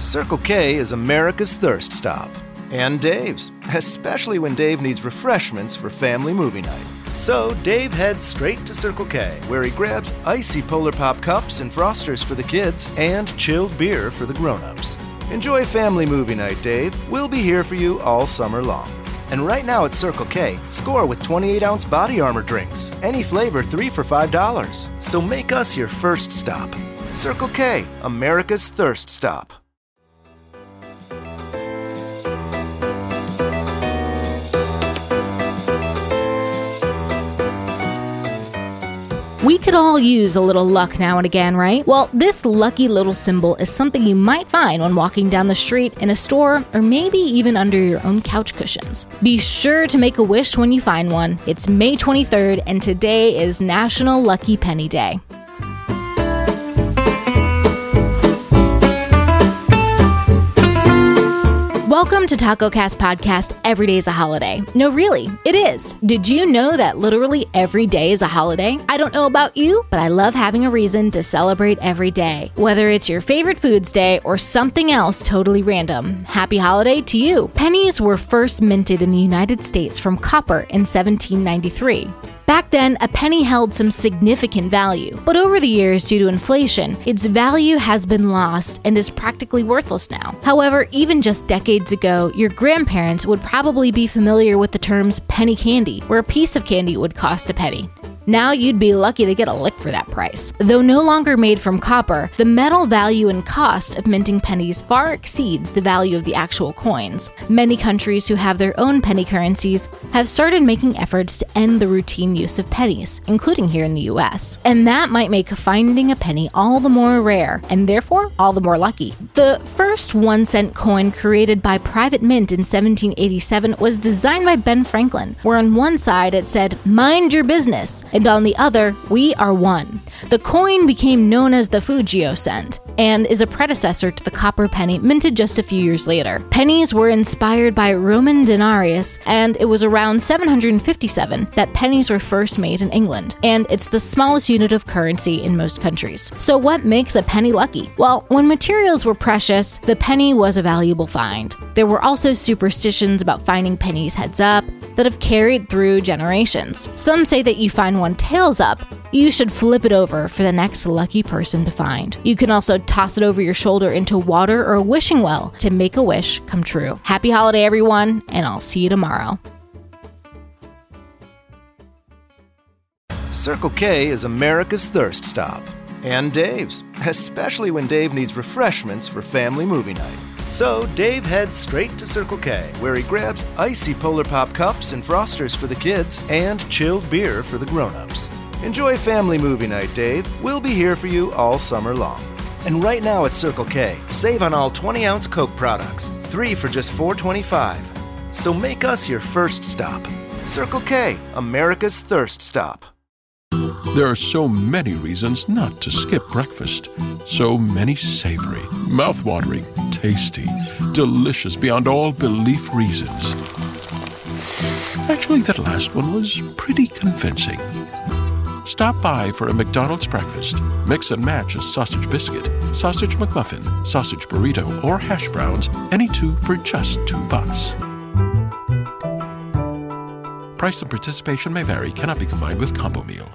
Circle K is America's thirst stop. And Dave's, especially when Dave needs refreshments for family movie night. So Dave heads straight to Circle K, where he grabs icy Polar Pop cups and Frosters for the kids and chilled beer for the grown-ups. Enjoy family movie night, Dave. We'll be here for you all summer long. And right now at Circle K, score with 28-ounce Body Armor drinks. Any flavor, 3 for $5. So make us your first stop. Circle K, America's thirst stop. We could all use a little luck now and again, right? Well, this lucky little symbol is something you might find when walking down the street, in a store, or maybe even under your own couch cushions. Be sure to make a wish when you find one. It's May 23rd, and today is National Lucky Penny Day. Welcome to TacoCast Podcast. Every day is a holiday. No, really, it is. Did you know that literally every day is a holiday? I don't know about you, but I love having a reason to celebrate every day. Whether it's your favorite foods day or something else totally random, happy holiday to you. Pennies were first minted in the United States from copper in 1793. Back then, a penny held some significant value, but over the years, due to inflation, its value has been lost and is practically worthless now. However, even just decades ago, your grandparents would probably be familiar with the terms penny candy, where a piece of candy would cost a penny. Now you'd be lucky to get a lick for that price. Though no longer made from copper, the metal value and cost of minting pennies far exceeds the value of the actual coins. Many countries who have their own penny currencies have started making efforts to end the routine use of pennies, including here in the US. And that might make finding a penny all the more rare, and therefore all the more lucky. The first 1-cent coin created by private mint in 1787 was designed by Ben Franklin, where on one side it said, "Mind your business," and on the other, "We are one." The coin became known as the Fugio cent, and is a predecessor to the copper penny minted just a few years later. Pennies were inspired by Roman denarius, and it was around 757 that pennies were first made in England, and it's the smallest unit of currency in most countries. So what makes a penny lucky? Well, when materials were precious, the penny was a valuable find. There were also superstitions about finding pennies heads up that have carried through generations. Some say that you find one tails up, you should flip it over for the next lucky person to find. You can also toss it over your shoulder into water or a wishing well to make a wish come true. Happy holiday, everyone, and I'll see you tomorrow. Circle K is America's thirst stop. And Dave's, especially when Dave needs refreshments for family movie night. So Dave heads straight to Circle K, where he grabs icy Polar Pop cups and Frosters for the kids and chilled beer for the grown-ups. Enjoy family movie night, Dave. We'll be here for you all summer long. And right now at Circle K, save on all 20-ounce Coke products, 3 for just $4.25. So make us your first stop. Circle K, America's thirst stop. There are so many reasons not to skip breakfast. So many savory, mouth-watering, tasty, delicious beyond all belief reasons. Actually, that last one was pretty convincing. Stop by for a McDonald's breakfast. Mix and match a sausage biscuit, sausage McMuffin, sausage burrito, or hash browns, any two for just $2. Price and participation may vary, cannot be combined with combo meal.